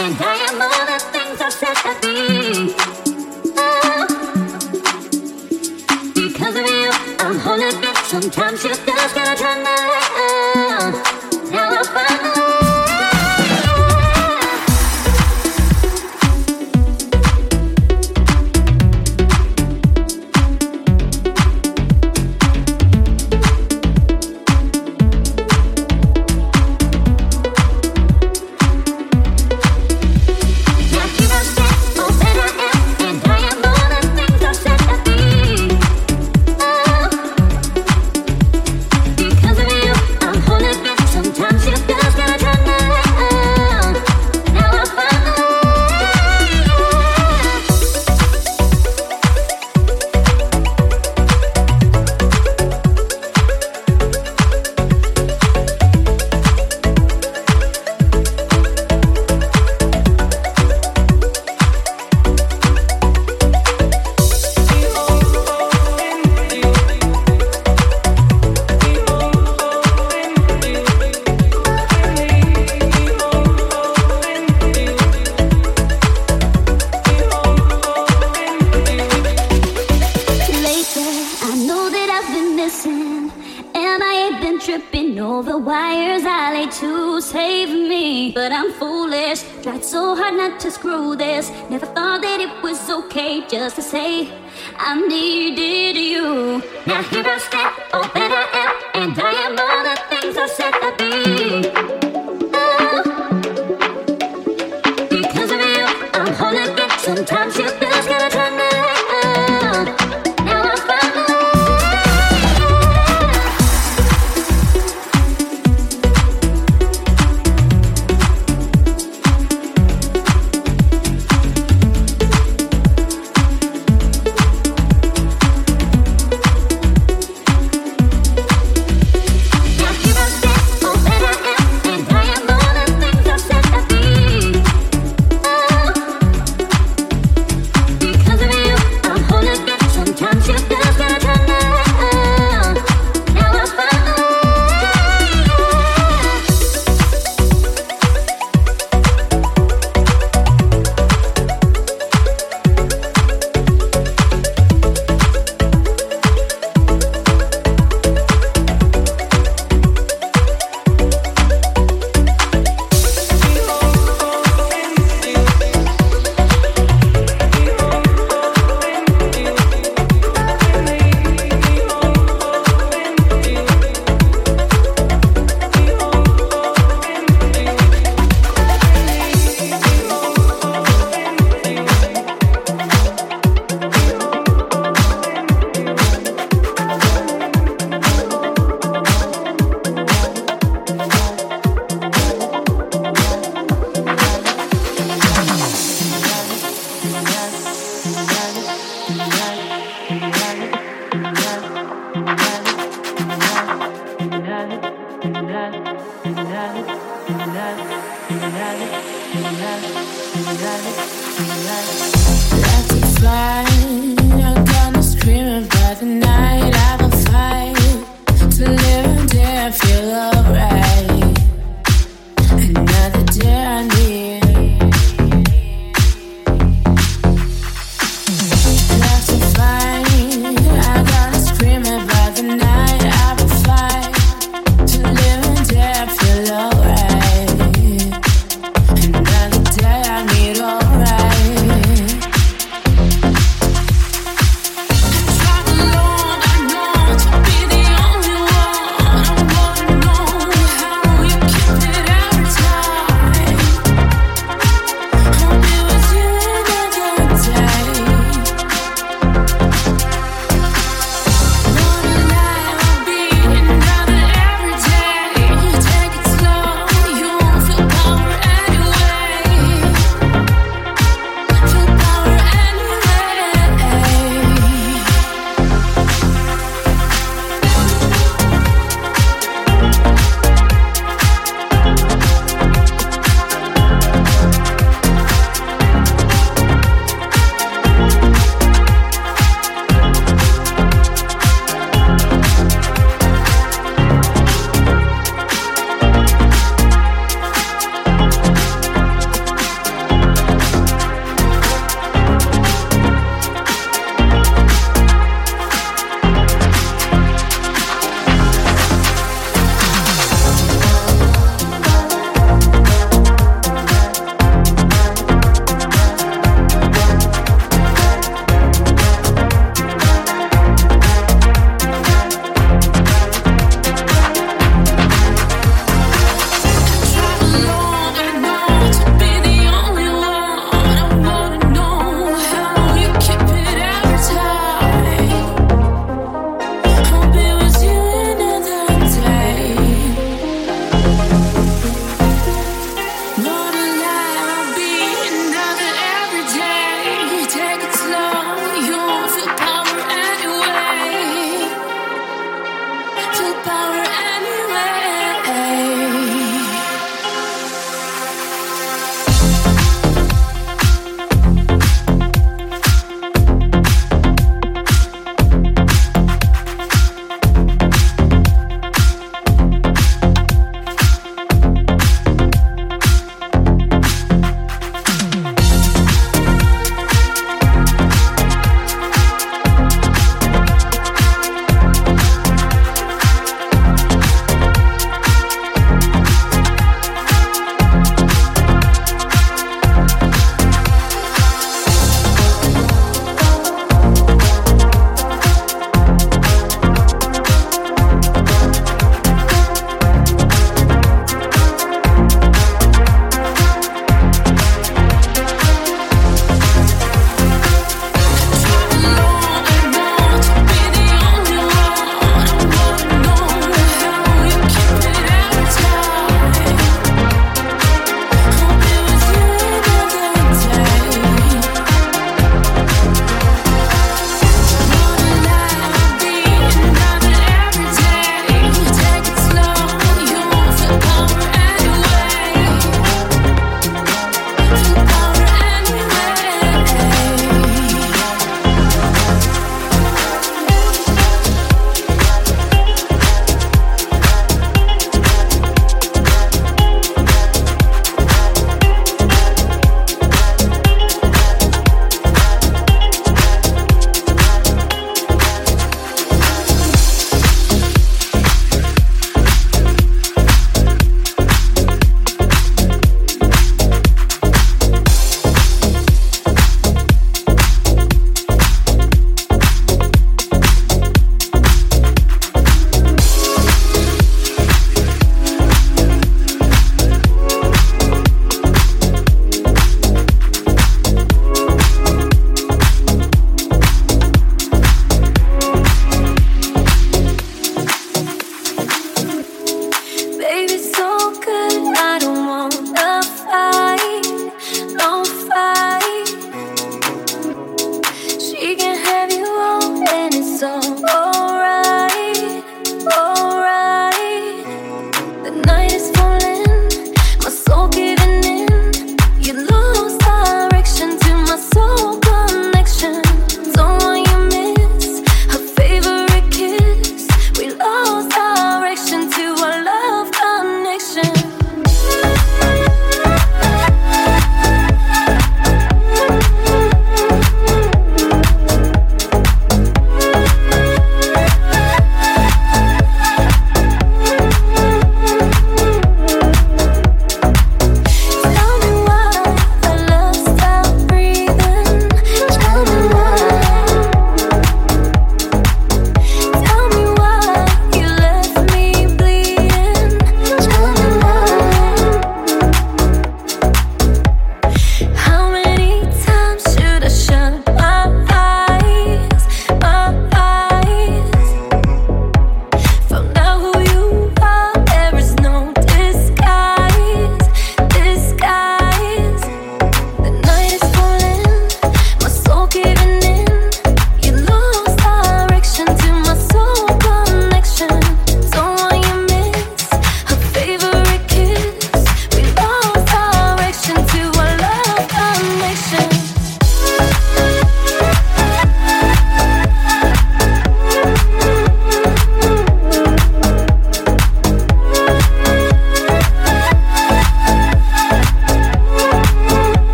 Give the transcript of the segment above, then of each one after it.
and I am all the things I've said I think. Oh, because of you, I'm holding back. Sometimes you just gotta turn my light on. Now I find. Just to say I needed you. Now here I stand, open I am, and I am all the things I said I'd be. Oh, because of you, I'm holding back. Sometimes you just gotta turn me around.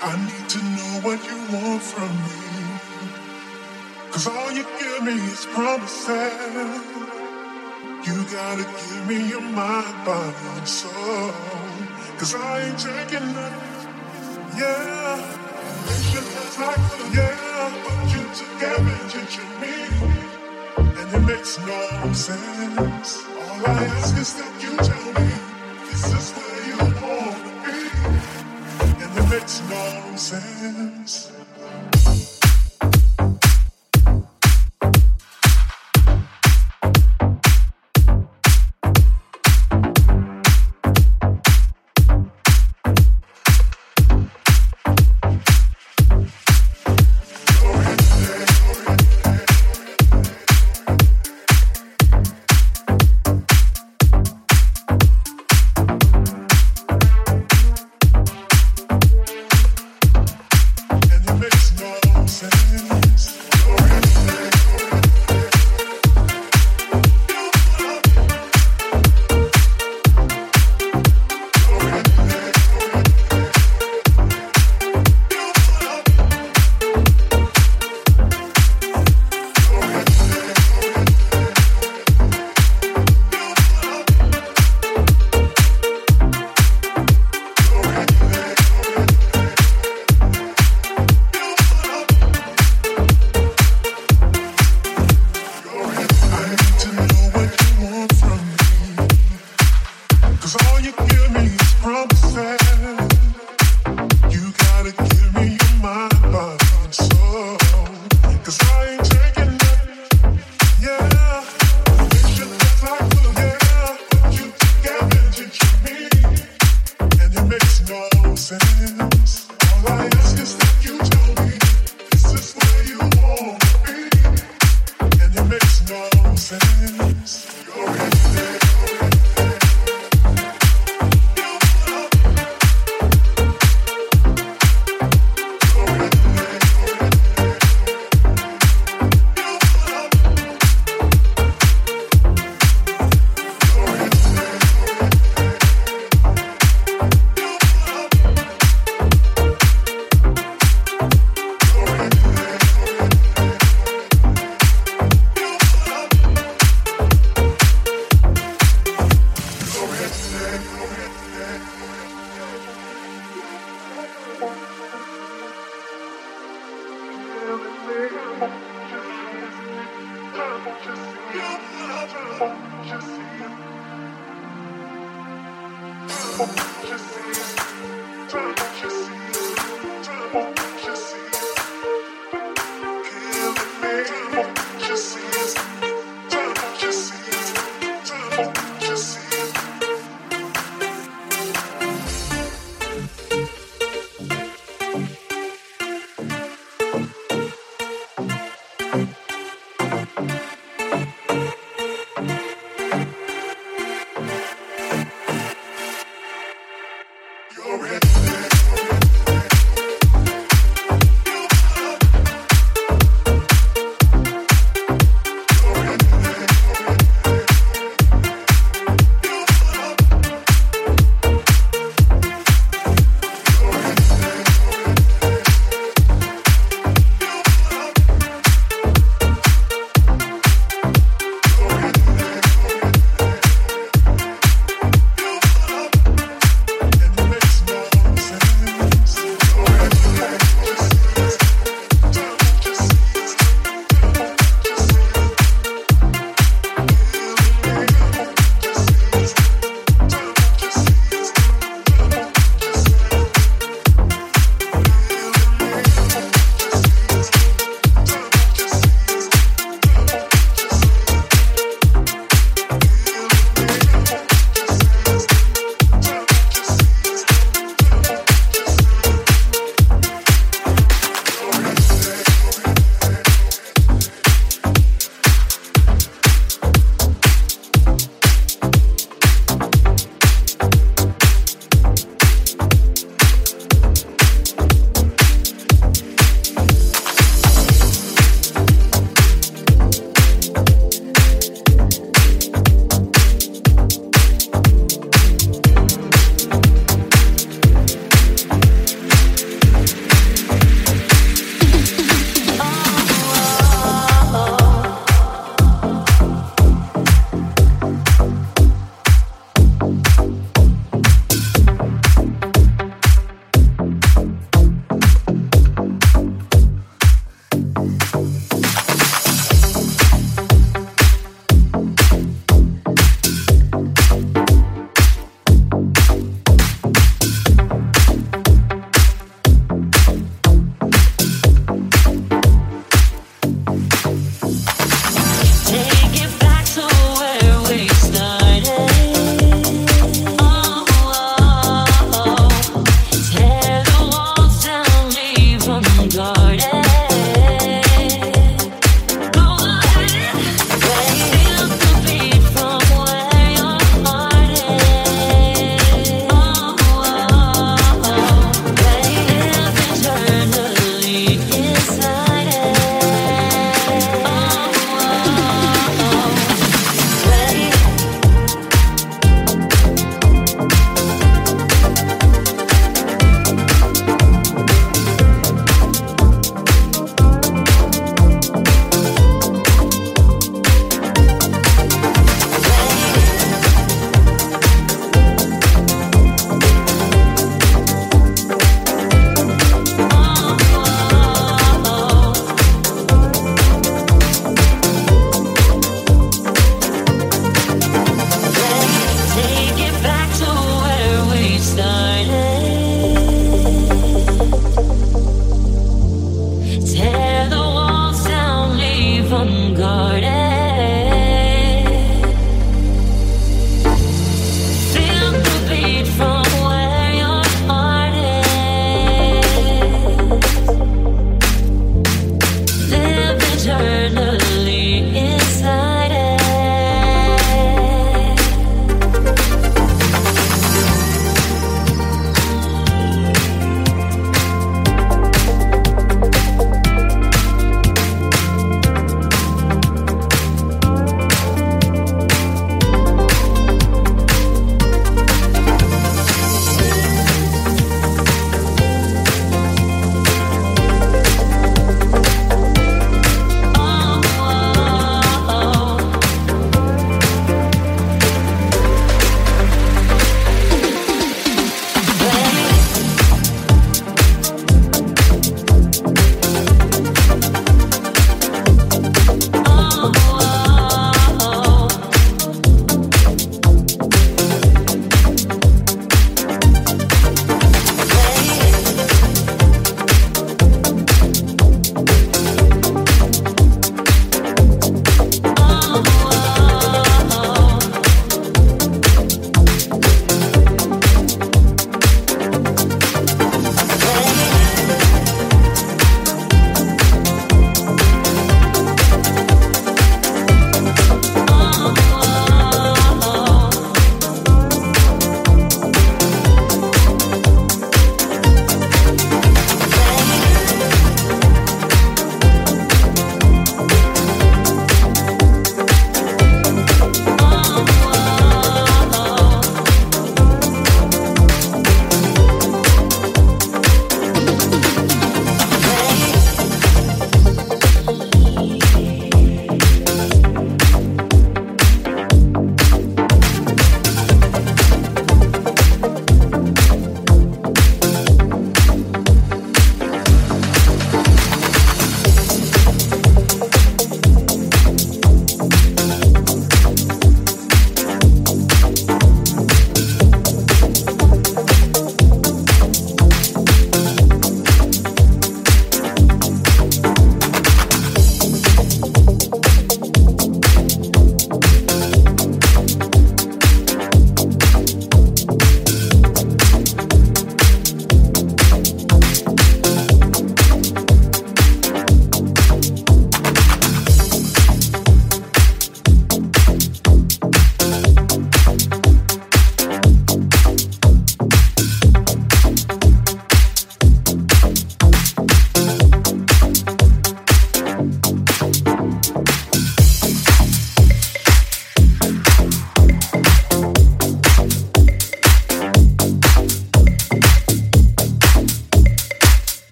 I need to know what you want from me, 'cause all you give me is promises. You gotta give me your mind, body, and soul, 'cause I ain't taking nothing. Yeah, you look like, yeah, but you took everything you need, and it makes no sense. All I ask is that you tell me this is where you want to be, and it makes no sense. You're ready.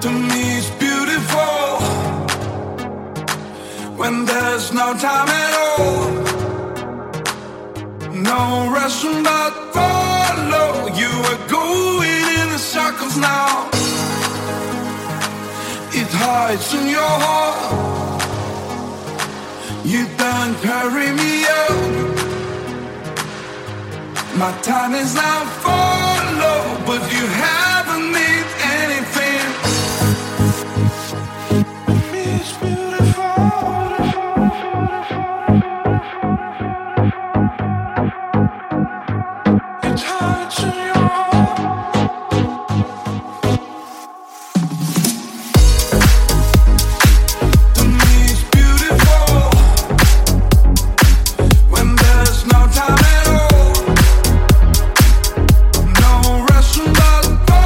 To me it's beautiful when there's no time at all, no rushing but follow. You are going in the circles now, it hides in your heart. You don't carry me up, my time is now follow, but you haven't need anything. There's no time at all, no rushing but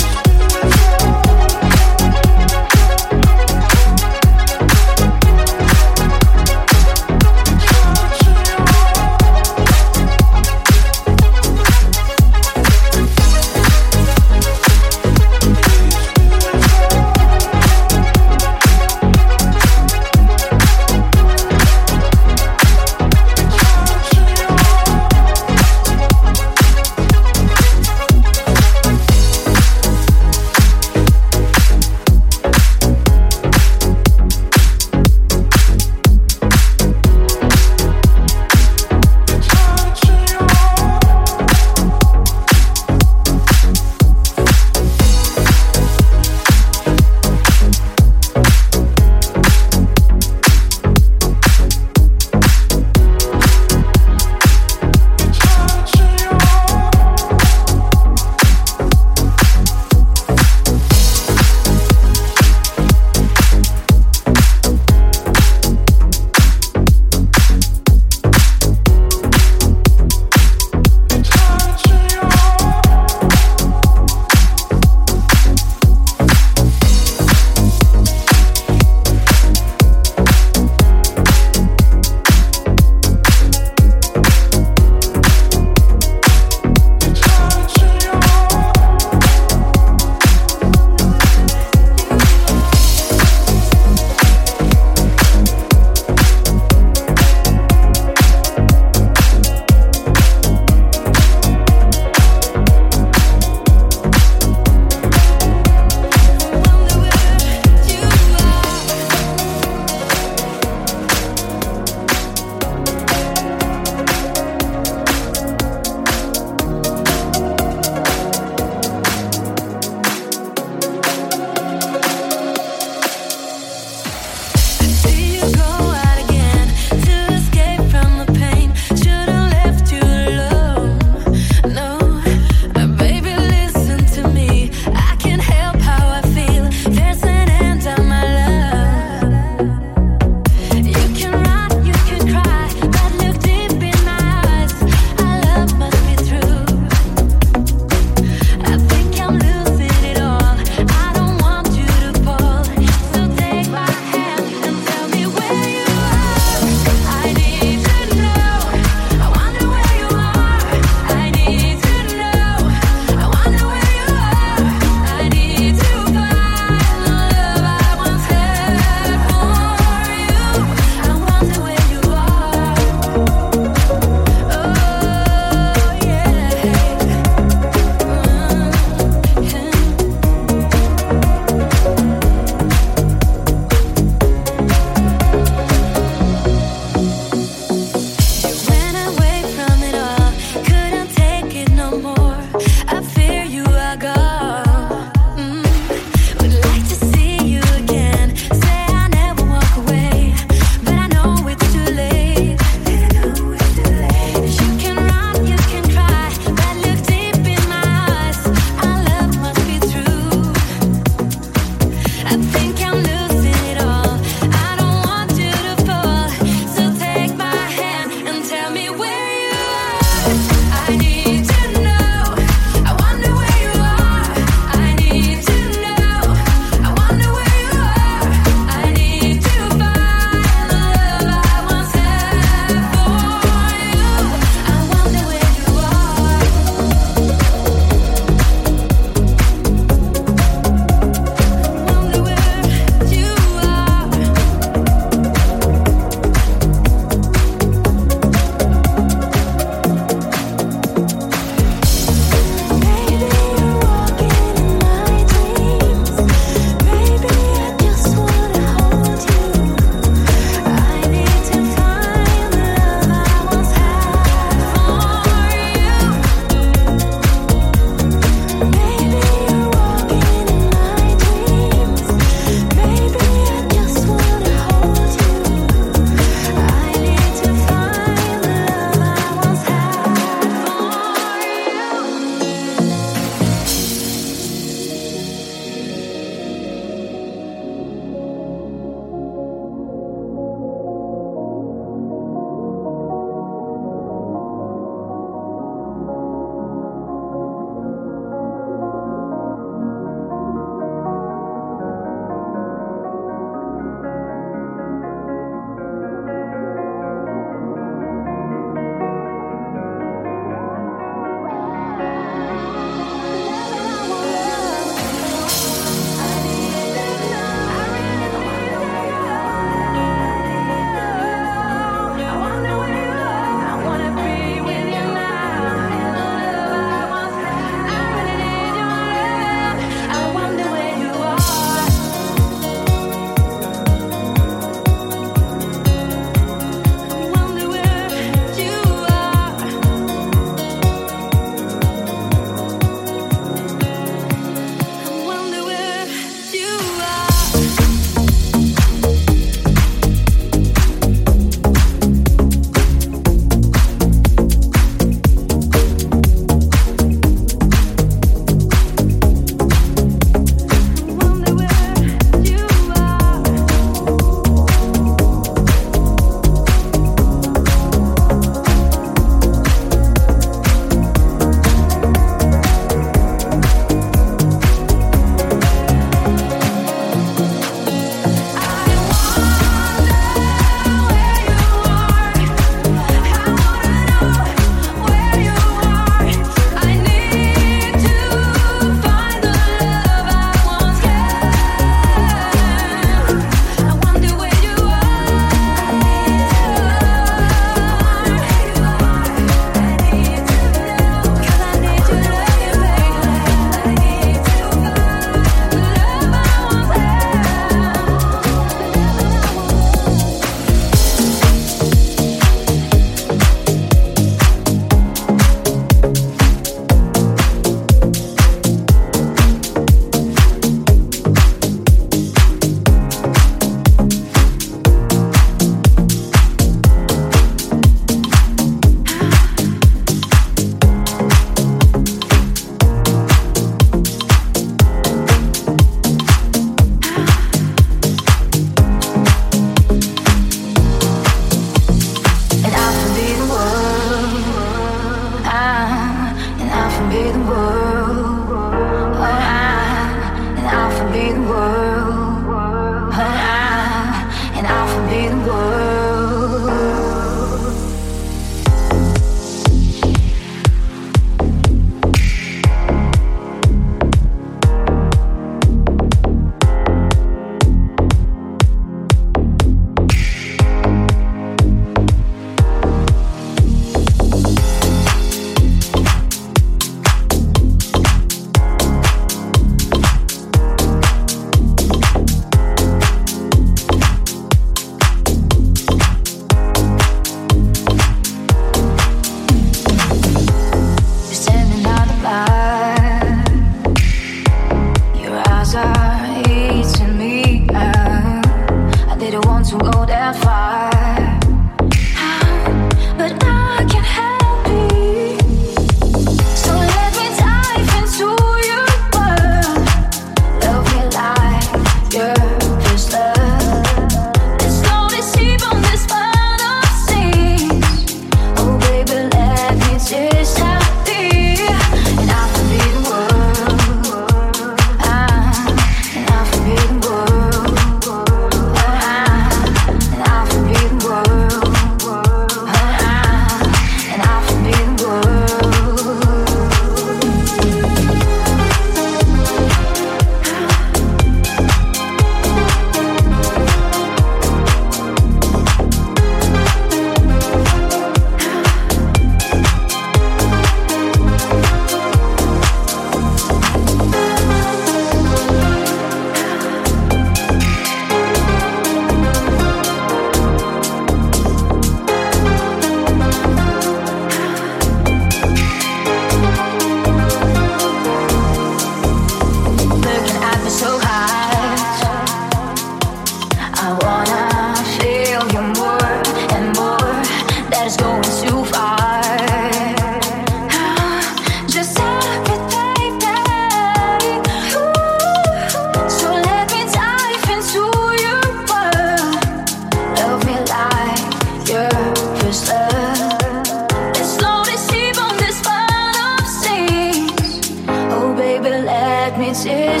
me to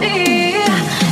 be.